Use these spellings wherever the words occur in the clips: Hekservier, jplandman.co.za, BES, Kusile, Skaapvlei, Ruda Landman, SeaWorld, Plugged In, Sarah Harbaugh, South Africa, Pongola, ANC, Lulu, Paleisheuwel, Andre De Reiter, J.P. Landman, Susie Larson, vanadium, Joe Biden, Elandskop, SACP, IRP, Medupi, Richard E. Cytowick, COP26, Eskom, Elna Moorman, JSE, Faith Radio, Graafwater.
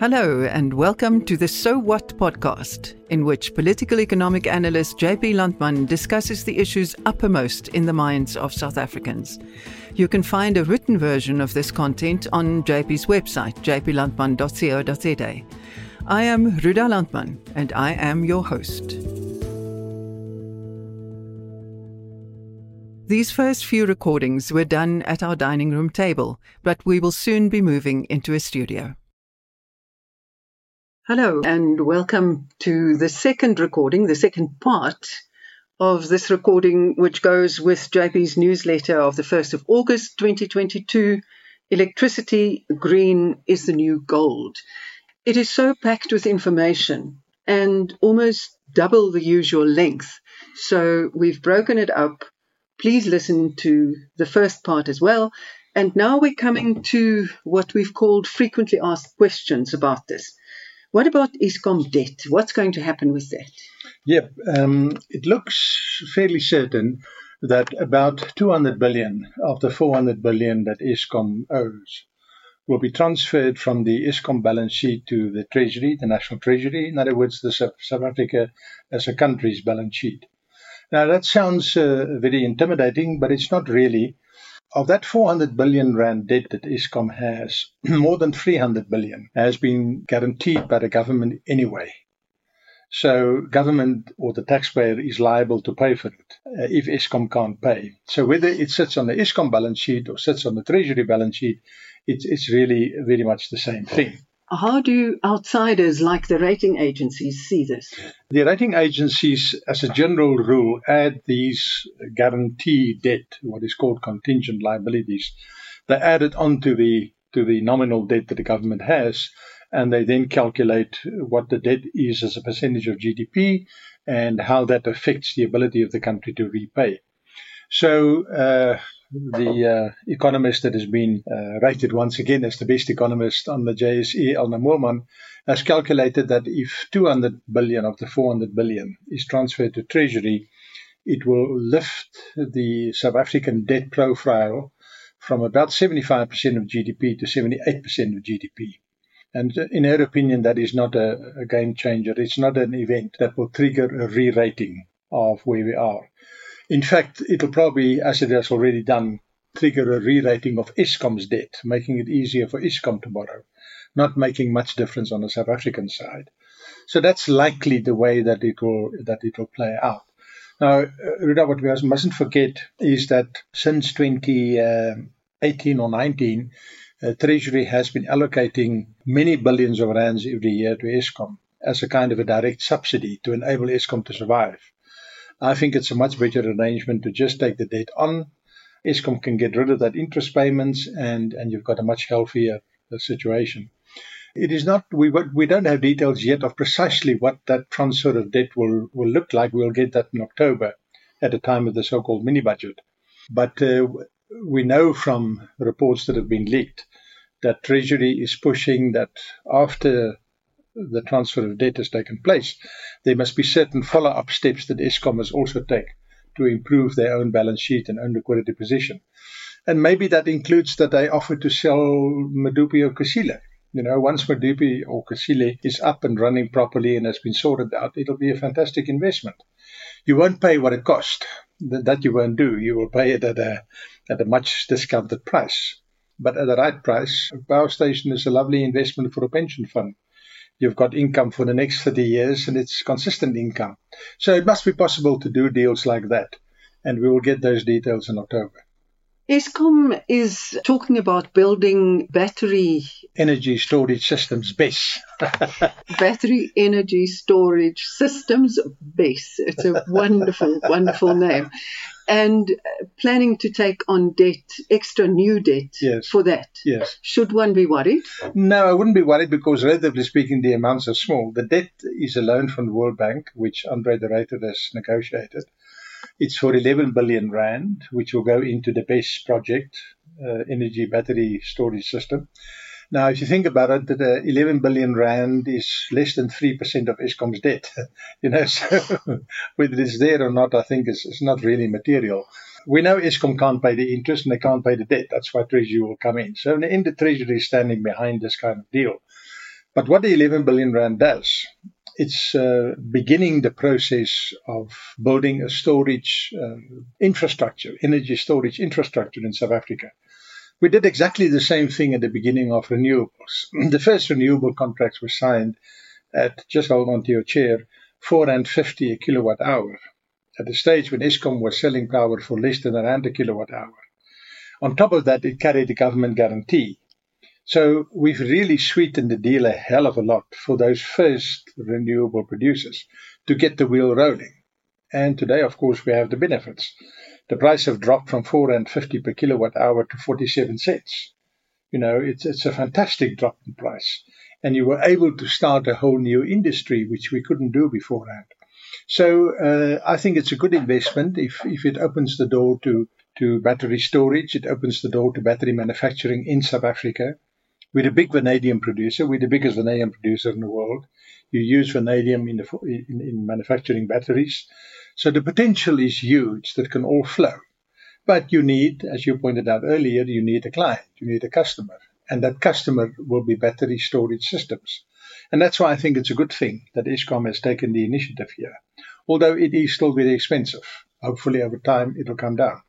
Hello and welcome to the So What podcast, in which political economic analyst J.P. Landman discusses the issues uppermost in the minds of South Africans. You can find a written version of this content on JP's website, jplandman.co.za. I am Ruda Landman and I am your host. These first few recordings were done at our dining room table, but we will soon be moving into a studio. Hello and welcome to the second recording, the second part of this recording, which goes with JP's newsletter of the 1st of August 2022, Electricity Green is the New Gold. It is so packed with information and almost double the usual length, so we've broken it up. Please listen to the first part as well. And now we're coming to what we've called frequently asked questions about this. What about Eskom debt? What's going to happen with that? Yep. It looks fairly certain that about 200 billion of the 400 billion that Eskom owes will be transferred from the Eskom balance sheet to the Treasury, the National Treasury, in other words, the South Africa as a country's balance sheet. Now, that sounds very intimidating, but it's not really. Of that 400 billion rand debt that Eskom has, more than 300 billion has been guaranteed by the government anyway. So government or the taxpayer is liable to pay for it if Eskom can't pay. So whether it sits on the Eskom balance sheet or sits on the Treasury balance sheet, it's really very much the same thing. How do outsiders like the rating agencies see this? The rating agencies, as a general rule, add these guarantee debt, what is called contingent liabilities. They add it onto the nominal debt that the government has, and they then calculate what the debt is as a percentage of GDP and how that affects the ability of the country to repay. So the economist that has been rated once again as the best economist on the JSE, Elna Moorman, has calculated that if 200 billion of the 400 billion is transferred to Treasury, it will lift the South African debt profile from about 75% of GDP to 78% of GDP. And in her opinion, that is not a game changer. It's not an event that will trigger a re-rating of where we are. In fact, it will probably, as it has already done, trigger a re-rating of Eskom's debt, making it easier for Eskom to borrow, not making much difference on the South African side. So that's likely the way that it will play out. Now, Ruda, what we mustn't forget is that since 2018 or 19, Treasury has been allocating many billions of rands every year to Eskom as a kind of a direct subsidy to enable Eskom to survive. I think it's a much better arrangement to just take the debt on. Eskom can get rid of that interest payments and you've got a much healthier situation. It is not, we don't have details yet of precisely what that transfer of debt will look like. We'll get that in October at the time of the so-called mini-budget. But we know from reports that have been leaked that Treasury is pushing that after the transfer of debt has taken place, there must be certain follow-up steps that Eskom must also take to improve their own balance sheet and own liquidity position. And maybe that includes that they offer to sell Medupi or Kusile. You know, once Medupi or Kusile is up and running properly and has been sorted out, it'll be a fantastic investment. You won't pay what it cost. That you won't do. You will pay it at a much discounted price. But at the right price, a power station is a lovely investment for a pension fund. You've got income for the next 30 years, and it's consistent income. So it must be possible to do deals like that, and we will get those details in October. Eskom is talking about building battery energy storage systems, BES. Battery energy storage systems, BES. It's a wonderful, wonderful name. And planning to take on debt, extra new debt for that. Yes. Should one be worried? No, I wouldn't be worried because, relatively speaking, the amounts are small. The debt is a loan from the World Bank, which Andre De Reiter has negotiated. It's for 11 billion rand, which will go into the BES project, energy battery storage system. Now, if you think about it, the 11 billion rand is less than 3% of Eskom's debt. You know, so whether it's there or not, I think it's not really material. We know Eskom can't pay the interest and they can't pay the debt. That's why Treasury will come in. So in the end, the Treasury is standing behind this kind of deal. But what the 11 billion rand does, it's beginning the process of building a storage infrastructure, energy storage infrastructure in South Africa. We did exactly the same thing at the beginning of renewables. The first renewable contracts were signed at, just hold on to your chair, 4.50 a kilowatt hour, at the stage when Eskom was selling power for less than around a kilowatt hour. On top of that, it carried a government guarantee. So we've really sweetened the deal a hell of a lot for those first renewable producers to get the wheel rolling. And today, of course, we have the benefits. The price have dropped from 4.50 per kilowatt hour to 47 cents. You know, it's a fantastic drop in price. And you were able to start a whole new industry, which we couldn't do beforehand. So I think it's a good investment if it opens the door to battery storage. It opens the door to battery manufacturing in South Africa. We're a big vanadium producer. We're the biggest vanadium producer in the world. You use vanadium in manufacturing batteries. So the potential is huge that can all flow. But you need, as you pointed out earlier, you need a client, you need a customer. And that customer will be battery storage systems. And that's why I think it's a good thing that Eskom has taken the initiative here. Although it is still very expensive. Hopefully over time it will come down.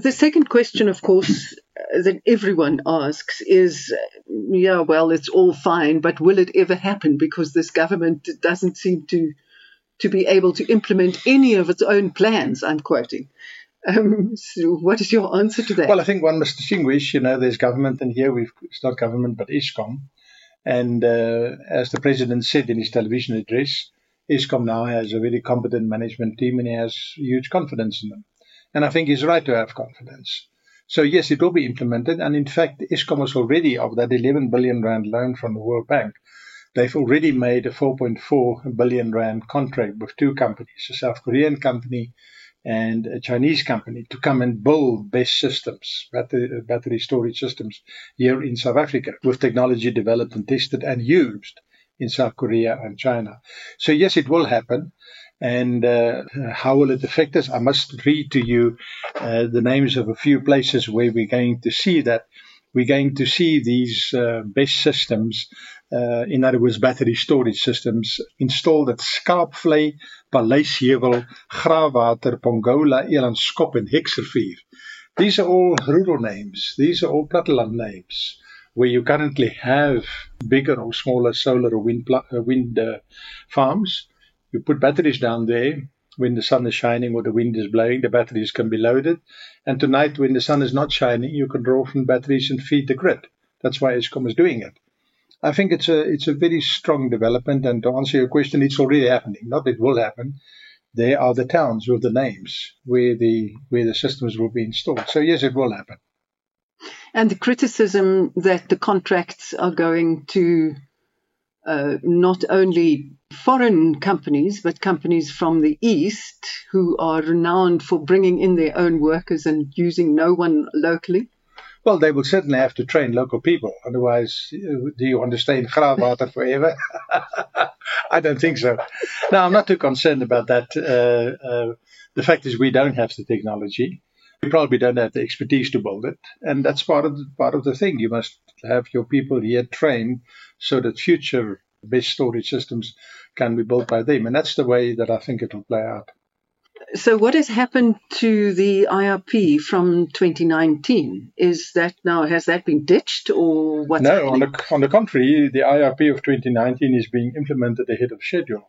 The second question, of course, that everyone asks is, yeah, well, it's all fine, but will it ever happen? Because this government doesn't seem to be able to implement any of its own plans, I'm quoting. So what is your answer to that? Well, I think one must distinguish, you know, there's government, and here it's not government but Eskom. And as the president said in his television address, Eskom now has a very competent management team and he has huge confidence in them. And I think he's right to have confidence. So, yes, it will be implemented. And, in fact, Eskom is already, of that 11 billion rand loan from the World Bank, they've already made a 4.4 billion rand contract with two companies, a South Korean company and a Chinese company, to come and build BES systems, battery storage systems, here in South Africa, with technology developed and tested and used in South Korea and China. So, yes, it will happen. And how will it affect us? I must read to you the names of a few places where we're going to see that. We're going to see these BES systems, in other words, battery storage systems, installed at Skaapvlei, Paleisheuwel, Graafwater, Pongola, Elandskop and Hekservier. These are all rural names. These are all platteland names, where you currently have bigger or smaller solar or wind farms. You put batteries down there. When the sun is shining or the wind is blowing, the batteries can be loaded. And tonight, when the sun is not shining, you can draw from batteries and feed the grid. That's why Eskom is doing it. I think it's a very strong development. And to answer your question, it's already happening. Not it will happen. There are the towns with the names where the systems will be installed. So, yes, it will happen. And the criticism that the contracts are going to not only foreign companies, but companies from the East who are renowned for bringing in their own workers and using no one locally? Well, they will certainly have to train local people. Otherwise, do you want to stay in Graafwater forever? I don't think so. No, I'm not too concerned about that. The fact is we don't have the technology. We probably don't have the expertise to build it. And that's part of the thing. You must have your people here trained so that future best storage systems can be built by them. And that's the way that I think it will play out. So what has happened to the IRP from 2019? Has that been ditched or what's happening? No, on the contrary, the IRP of 2019 is being implemented ahead of schedule.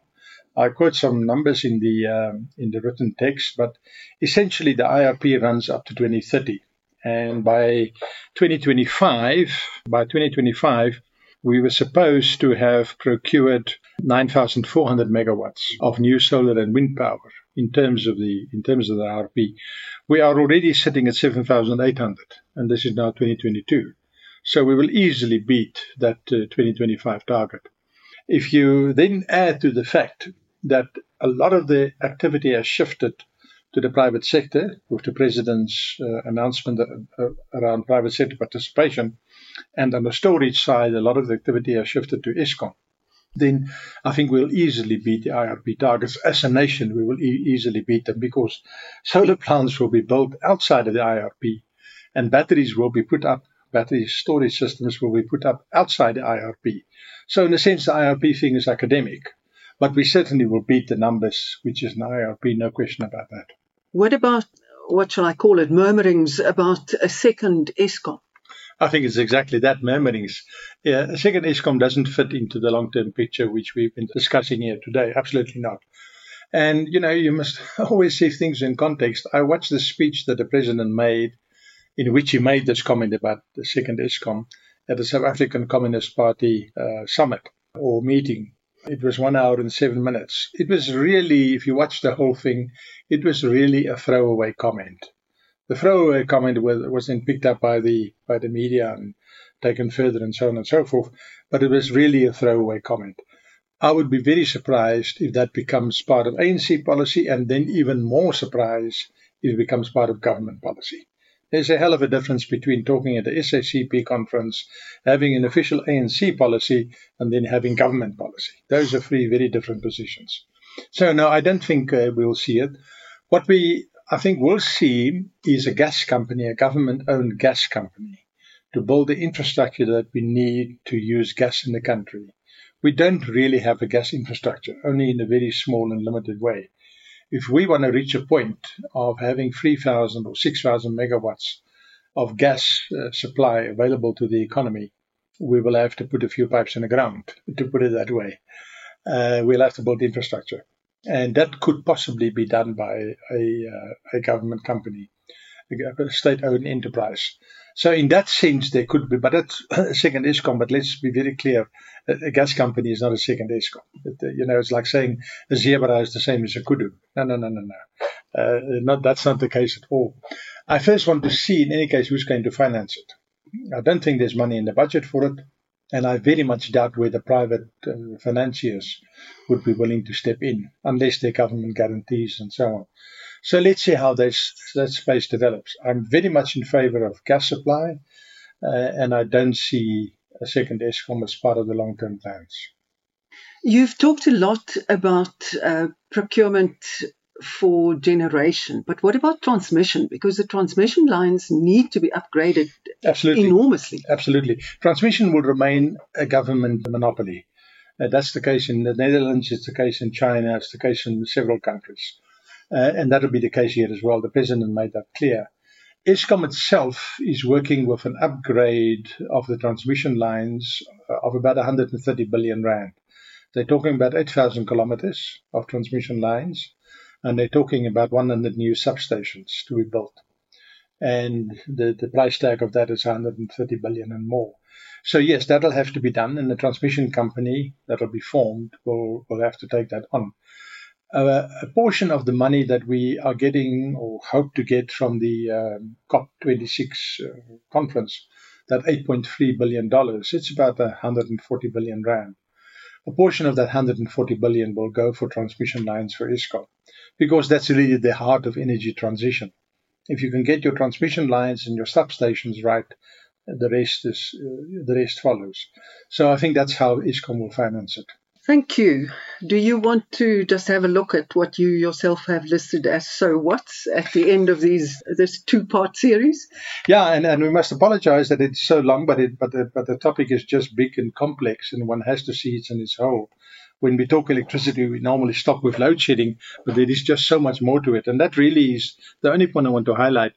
I quote some numbers in the written text, but essentially the IRP runs up to 2030. And by 2025, we were supposed to have procured 9,400 megawatts of new solar and wind power in terms of the IRP. We are already sitting at 7,800, and this is now 2022. So we will easily beat that 2025 target. If you then add to the fact that a lot of the activity has shifted to the private sector with the president's announcement around private sector participation, and on the storage side, a lot of the activity has shifted to Eskom, then I think we'll easily beat the IRP targets. As a nation, we will easily beat them, because solar plants will be built outside of the IRP and batteries will be put up battery storage systems will be put up outside the IRP. So in a sense, the IRP thing is academic, but we certainly will beat the numbers, which is an IRP, no question about that. What about, what shall I call it, murmurings about a second Eskom? I think it's exactly that, murmurings. Yeah, a second Eskom doesn't fit into the long-term picture which we've been discussing here today. Absolutely not. And, you know, you must always see things in context. I watched the speech that the president made in which he made this comment about the second Eskom at the South African Communist Party summit or meeting. It was 1 hour and 7 minutes. It was really, if you watch the whole thing, it was really a throwaway comment. The throwaway comment was then picked up by the media and taken further and so on and so forth, but it was really a throwaway comment. I would be very surprised if that becomes part of ANC policy, and then even more surprised if it becomes part of government policy. There's a hell of a difference between talking at the SACP conference, having an official ANC policy, and then having government policy. Those are three very different positions. So no, I don't think we'll see it. What we I think we'll see is a gas company, a government-owned gas company, to build the infrastructure that we need to use gas in the country. We don't really have a gas infrastructure, only in a very small and limited way. If we want to reach a point of having 3,000 or 6,000 megawatts of gas supply available to the economy, we will have to put a few pipes in the ground, to put it that way. We'll have to build infrastructure. And that could possibly be done by a government company, a state-owned enterprise. So in that sense, there could be, but that's a second Eskom. But let's be very clear, a gas company is not a second Eskom. You know, it's like saying a zebra is the same as a kudu. No. That's not the case at all. I first want to see, in any case, who's going to finance it. I don't think there's money in the budget for it. And I very much doubt whether private financiers would be willing to step in, unless their government guarantees and so on. So let's see how that space develops. I'm very much in favor of gas supply, and I don't see a second Eskom as part of the long-term plans. You've talked a lot about procurement for generation, but what about transmission? Because the transmission lines need to be upgraded enormously. Absolutely. Transmission will remain a government monopoly. That's the case in the Netherlands, it's the case in China, it's the case in several countries. And that'll be the case here as well. The president made that clear. Eskom itself is working with an upgrade of the transmission lines of about 130 billion rand. They're talking about 8,000 kilometers of transmission lines. And they're talking about 100 new substations to be built. And the price tag of that is 130 billion and more. So, yes, that'll have to be done. And the transmission company that'll be formed will have to take that on. A portion of the money that we are getting or hope to get from the COP26 conference, that $8.3 billion, it's about 140 billion rand. A portion of that 140 billion will go for transmission lines for Eskom, because that's really the heart of energy transition. If you can get your transmission lines and your substations right, the rest follows. So I think that's how Eskom will finance it. Thank you. Do you want to just have a look at what you yourself have listed as so what's at the end of this two-part series? Yeah, and we must apologize that it's so long, but the topic is just big and complex, and one has to see it in its whole. When we talk electricity, we normally stop with load shedding, but there is just so much more to it. And that really is the only point I want to highlight.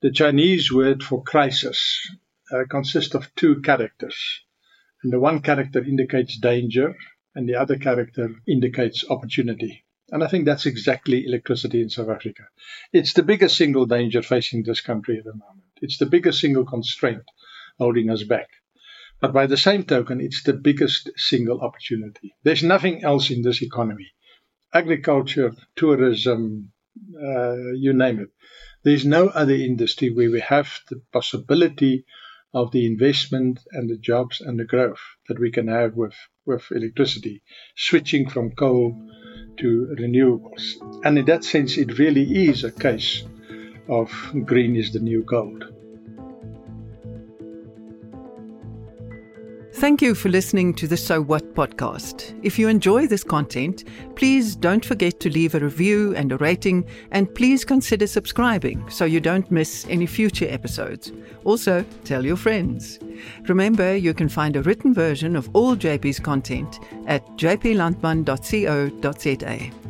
The Chinese word for crisis consists of two characters. And the one character indicates danger, and the other character indicates opportunity. And I think that's exactly electricity in South Africa. It's the biggest single danger facing this country at the moment. It's the biggest single constraint holding us back. But by the same token, it's the biggest single opportunity. There's nothing else in this economy. Agriculture, tourism, you name it. There's no other industry where we have the possibility of the investment and the jobs and the growth that we can have with electricity, switching from coal to renewables. And in that sense, it really is a case of green is the new gold. Thank you for listening to the So What podcast. If you enjoy this content, please don't forget to leave a review and a rating, and please consider subscribing so you don't miss any future episodes. Also, tell your friends. Remember, you can find a written version of all JP's content at jplandman.co.za.